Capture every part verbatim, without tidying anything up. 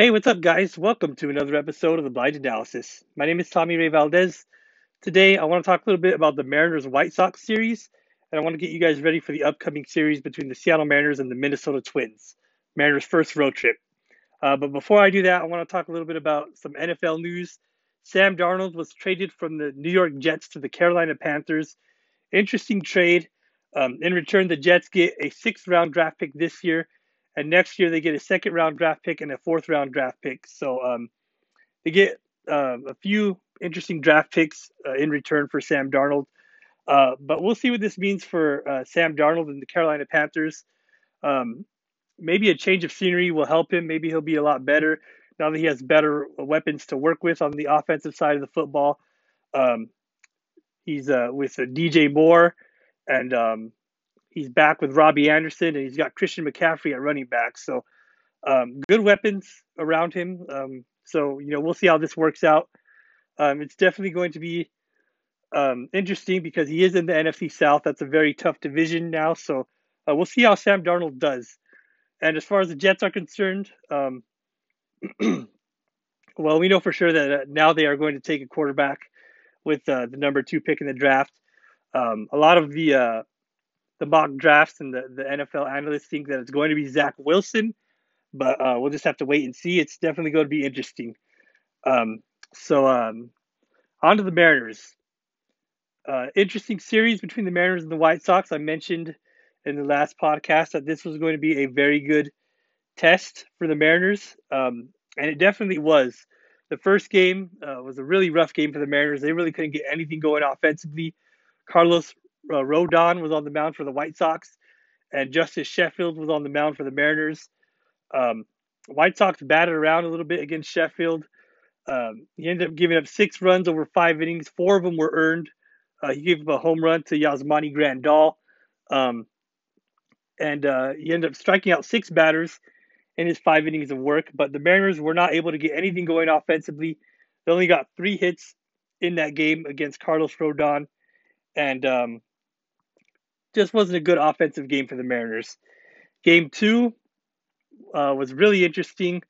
Hey, what's up, guys? Welcome to another episode of the Blind Analysis. My name is Tommy Ray Valdez. Today, I want to talk a little bit about the Mariners White Sox series, and I want to get you guys ready for the upcoming series between the Seattle Mariners and the Minnesota Twins, Mariners' first road trip. Uh, but before I do that, I want to talk a little bit about some N F L news. Sam Darnold was traded from the New York Jets to the Carolina Panthers. Interesting trade. Um, in return, the Jets get a sixth round draft pick this year. And next year, they get a second round draft pick and a fourth round draft pick. So um, they get uh, a few interesting draft picks uh, in return for Sam Darnold. Uh, but we'll see what this means for uh, Sam Darnold and the Carolina Panthers. Um, maybe a change of scenery will help him. Maybe he'll be a lot better now that he has better weapons to work with on the offensive side of the football. Um, he's uh, with uh, D J Moore and... Um, He's back with Robbie Anderson, and he's got Christian McCaffrey at running back. So um, good weapons around him. Um, so, you know, we'll see how this works out. Um, it's definitely going to be um, interesting because he is in the N F C South. That's a very tough division now. So uh, we'll see how Sam Darnold does. And as far as the Jets are concerned, um, well, we know for sure that uh, now they are going to take a quarterback with uh, the number two pick in the draft. Um, a lot of the... Uh, The mock drafts and the, the N F L analysts think that it's going to be Zach Wilson, but uh, we'll just have to wait and see. It's definitely going to be interesting. Um, so um, on to the Mariners. Uh, interesting series between the Mariners and the White Sox. I mentioned in the last podcast that this was going to be a very good test for the Mariners, um, and it definitely was. The first game uh, was a really rough game for the Mariners. They really couldn't get anything going offensively. Carlos Uh, Rodon was on the mound for the White Sox, and Justice Sheffield was on the mound for the Mariners. Um, White Sox batted around a little bit against Sheffield. Um, he ended up giving up six runs over five innings. Four of them were earned. Uh, he gave up a home run to Yasmani Grandal. Um, and uh, he ended up striking out six batters in his five innings of work. But the Mariners were not able to get anything going offensively. They only got three hits in that game against Carlos Rodon. And... Um, Just wasn't a good offensive game for the Mariners. Game two uh, was really interesting.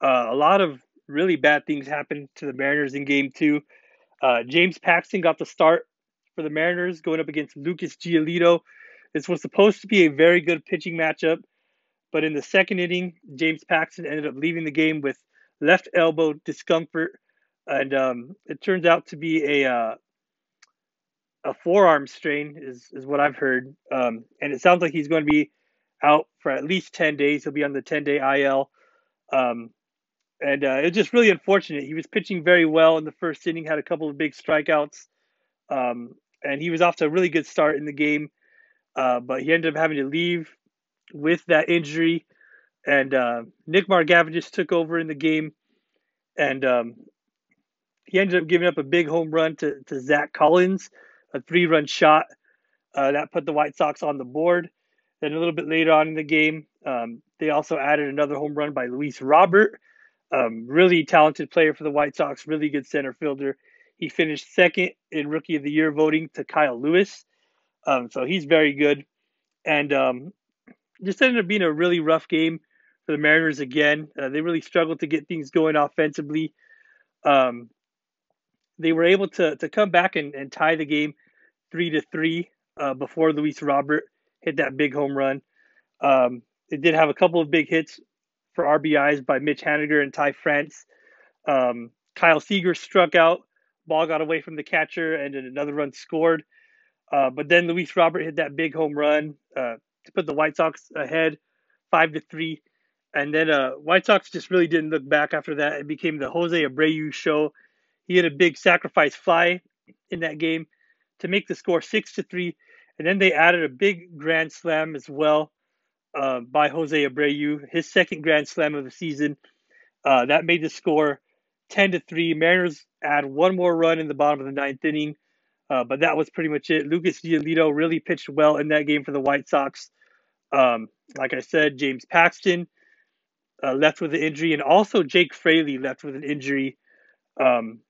Uh, a lot of really bad things happened to the Mariners in game two. Uh, James Paxton got the start for the Mariners going up against Lucas Giolito. This was supposed to be a very good pitching matchup, but in the second inning, James Paxton ended up leaving the game with left elbow discomfort, and um, it turns out to be a uh, A forearm strain is, is what I've heard. Um, and it sounds like he's going to be out for at least ten days. He'll be on the ten day I L. Um, and uh, it's just really unfortunate. He was pitching very well in the first inning, had a couple of big strikeouts. Um, and he was off to a really good start in the game. Uh, but he ended up having to leave with that injury. And uh, Nick Margavich just took over in the game. And um, he ended up giving up a big home run to, to Zach Collins. A three run shot uh, that put the White Sox on the board. Then a little bit later on in the game, um, they also added another home run by Luis Robert, um, really talented player for the White Sox, really good center fielder. He finished second in Rookie of the Year voting to Kyle Lewis, um, so he's very good. And um, just ended up being a really rough game for the Mariners again. Uh, they really struggled to get things going offensively. Um, they were able to to come back and, and tie the game three to three uh, before Luis Robert hit that big home run. Um, it did have a couple of big hits for R B Is by Mitch Haniger and Ty France. Um, Kyle Seager struck out, ball got away from the catcher, and then another run scored. Uh, but then Luis Robert hit that big home run uh, to put the White Sox ahead five to three. And then uh, White Sox just really didn't look back after that. It became the Jose Abreu show. He had a big sacrifice fly in that game to make the score six to three, and then they added a big grand slam as well uh, by Jose Abreu, his second grand slam of the season. Uh, that made the score ten to three. Mariners add one more run in the bottom of the ninth inning, uh, but that was pretty much it. Lucas Giolito really pitched well in that game for the White Sox. Um, like I said, James Paxton uh, left with an injury, and also Jake Fraley left with an injury. Um,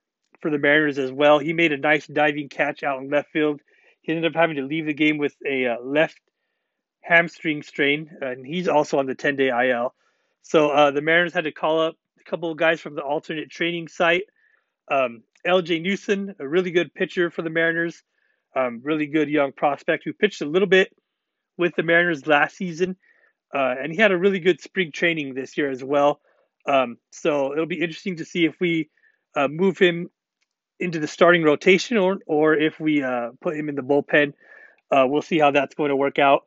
for the Mariners as well. He made a nice diving catch out in left field. He ended up having to leave the game with a uh, left hamstring strain, and he's also on the ten day I L. So uh, the Mariners had to call up a couple of guys from the alternate training site. Um, L J Newsom, a really good pitcher for the Mariners, um, really good young prospect who pitched a little bit with the Mariners last season. Uh, and he had a really good spring training this year as well. Um, so it'll be interesting to see if we uh, move him into the starting rotation or or if we uh, put him in the bullpen. Uh, we'll see how that's going to work out.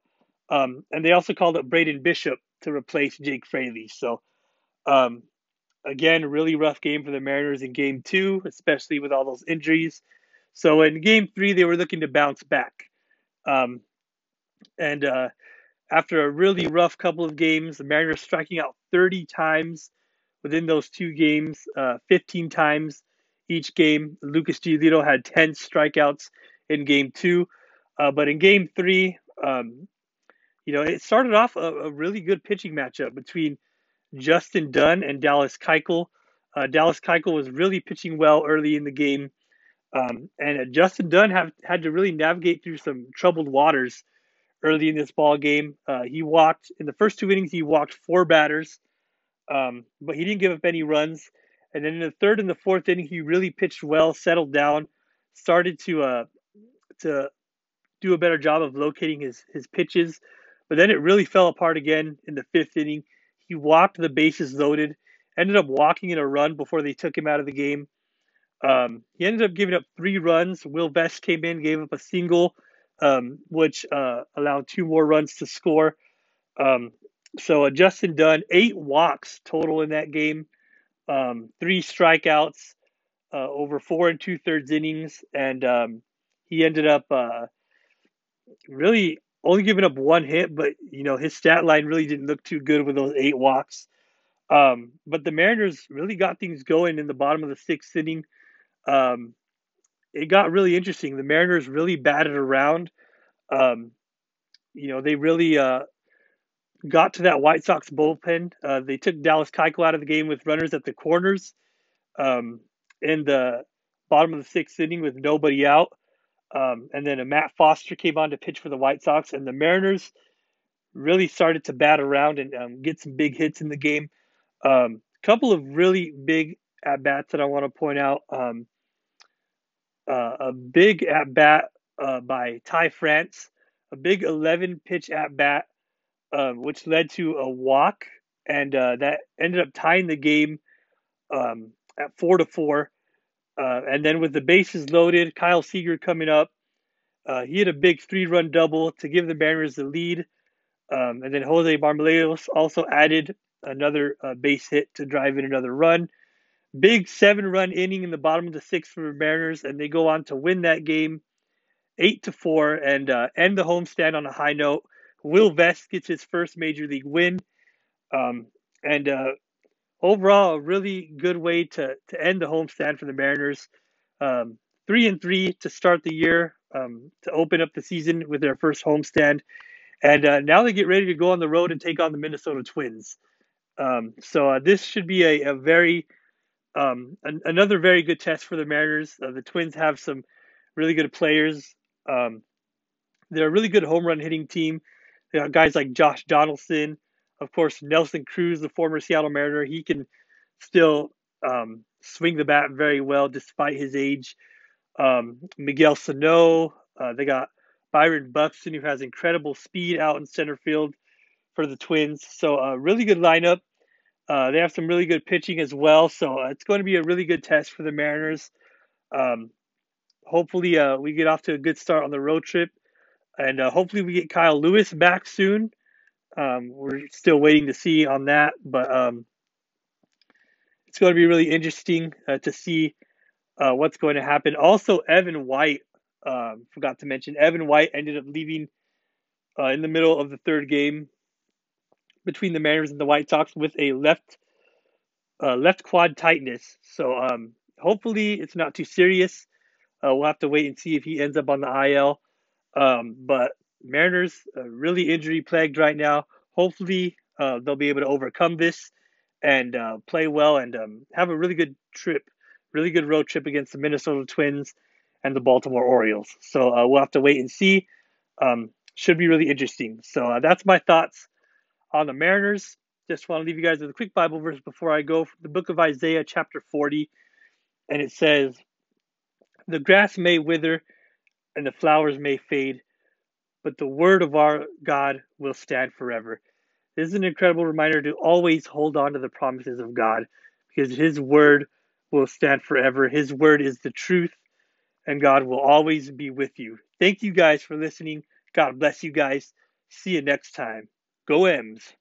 Um, and they also called up Braden Bishop to replace Jake Fraley. So, um, again, really rough game for the Mariners in game two, especially with all those injuries. So in game three, they were looking to bounce back. Um, and uh, after a really rough couple of games, the Mariners striking out thirty times within those two games, uh, fifteen times each game. Lucas Giolito had ten strikeouts in game two. Uh, but in game three, um, you know, it started off a, a really good pitching matchup between Justin Dunn and Dallas Keuchel. Uh, Dallas Keuchel was really pitching well early in the game. Um, and uh, Justin Dunn have, had to really navigate through some troubled waters early in this ball game. Uh, he walked, in the first two innings, he walked four batters, um, but he didn't give up any runs. And then in the third and the fourth inning, he really pitched well, settled down, started to uh, to do a better job of locating his, his pitches. But then it really fell apart again in the fifth inning. He walked the bases loaded, ended up walking in a run before they took him out of the game. Um, he ended up giving up three runs. Will Vest came in, gave up a single, um, which uh, allowed two more runs to score. Um, so uh, Justin Dunn, eight walks total in that game, um, three strikeouts uh, over four and two-thirds innings, and um, he ended up uh, really only giving up one hit, but, you know, his stat line really didn't look too good with those eight walks. Um, but the Mariners really got things going in the bottom of the sixth inning. Um, it got really interesting. The Mariners really batted around. Um, you know, they really uh, got to that White Sox bullpen. Uh, they took Dallas Keuchel out of the game with runners at the corners um, in the bottom of the sixth inning with nobody out. Um, and then a Matt Foster came on to pitch for the White Sox, and the Mariners really started to bat around and um, get some big hits in the game. A um, couple of really big at-bats that I want to point out. Um, uh, a big at-bat uh, by Ty France, a big eleven-pitch at-bat, uh, which led to a walk, and uh, that ended up tying the game um, at four to four. Uh, and then with the bases loaded, Kyle Seager coming up, uh, he had a big three-run double to give the Mariners the lead. Um, and then Jose Barmalelos also added another uh, base hit to drive in another run. Big seven-run inning in the bottom of the sixth for the Mariners, and they go on to win that game eight to four and uh, end the homestand on a high note. Will Vest gets his first major league win, um, and. Uh, Overall, a really good way to, to end the homestand for the Mariners. Um, three and three to start the year, um, to open up the season with their first homestand. And uh, now they get ready to go on the road and take on the Minnesota Twins. Um, so uh, this should be a, a very um, an, another very good test for the Mariners. Uh, the Twins have some really good players. Um, they're a really good home run hitting team. They have guys like Josh Donaldson. Of course, Nelson Cruz, the former Seattle Mariner, he can still um, swing the bat very well despite his age. Um, Miguel Sano, uh, they got Byron Buxton, who has incredible speed out in center field for the Twins. So a uh, really good lineup. Uh, they have some really good pitching as well. So uh, it's going to be a really good test for the Mariners. Um, hopefully uh, we get off to a good start on the road trip. And uh, hopefully we get Kyle Lewis back soon. Um, we're still waiting to see on that, but um, it's going to be really interesting uh, to see uh, what's going to happen. Also, Evan White, um, forgot to mention, Evan White ended up leaving uh, in the middle of the third game between the Mariners and the White Sox with a left uh, left quad tightness. So um, hopefully it's not too serious. Uh, we'll have to wait and see if he ends up on the I L, um, but Mariners uh, really injury plagued right now. Hopefully uh, they'll be able to overcome this and uh, play well and um, have a really good trip, really good road trip against the Minnesota Twins and the Baltimore Orioles. So uh, we'll have to wait and see. Um, should be really interesting. So uh, that's my thoughts on the Mariners. just want to leave you guys with a quick Bible verse before I go. The book of Isaiah, chapter forty, and it says, "The grass may wither and the flowers may fade, but the word of our God will stand forever." This is an incredible reminder to always hold on to the promises of God, because his word will stand forever. His word is the truth, and God will always be with you. Thank you guys for listening. God bless you guys. See you next time. Go M's.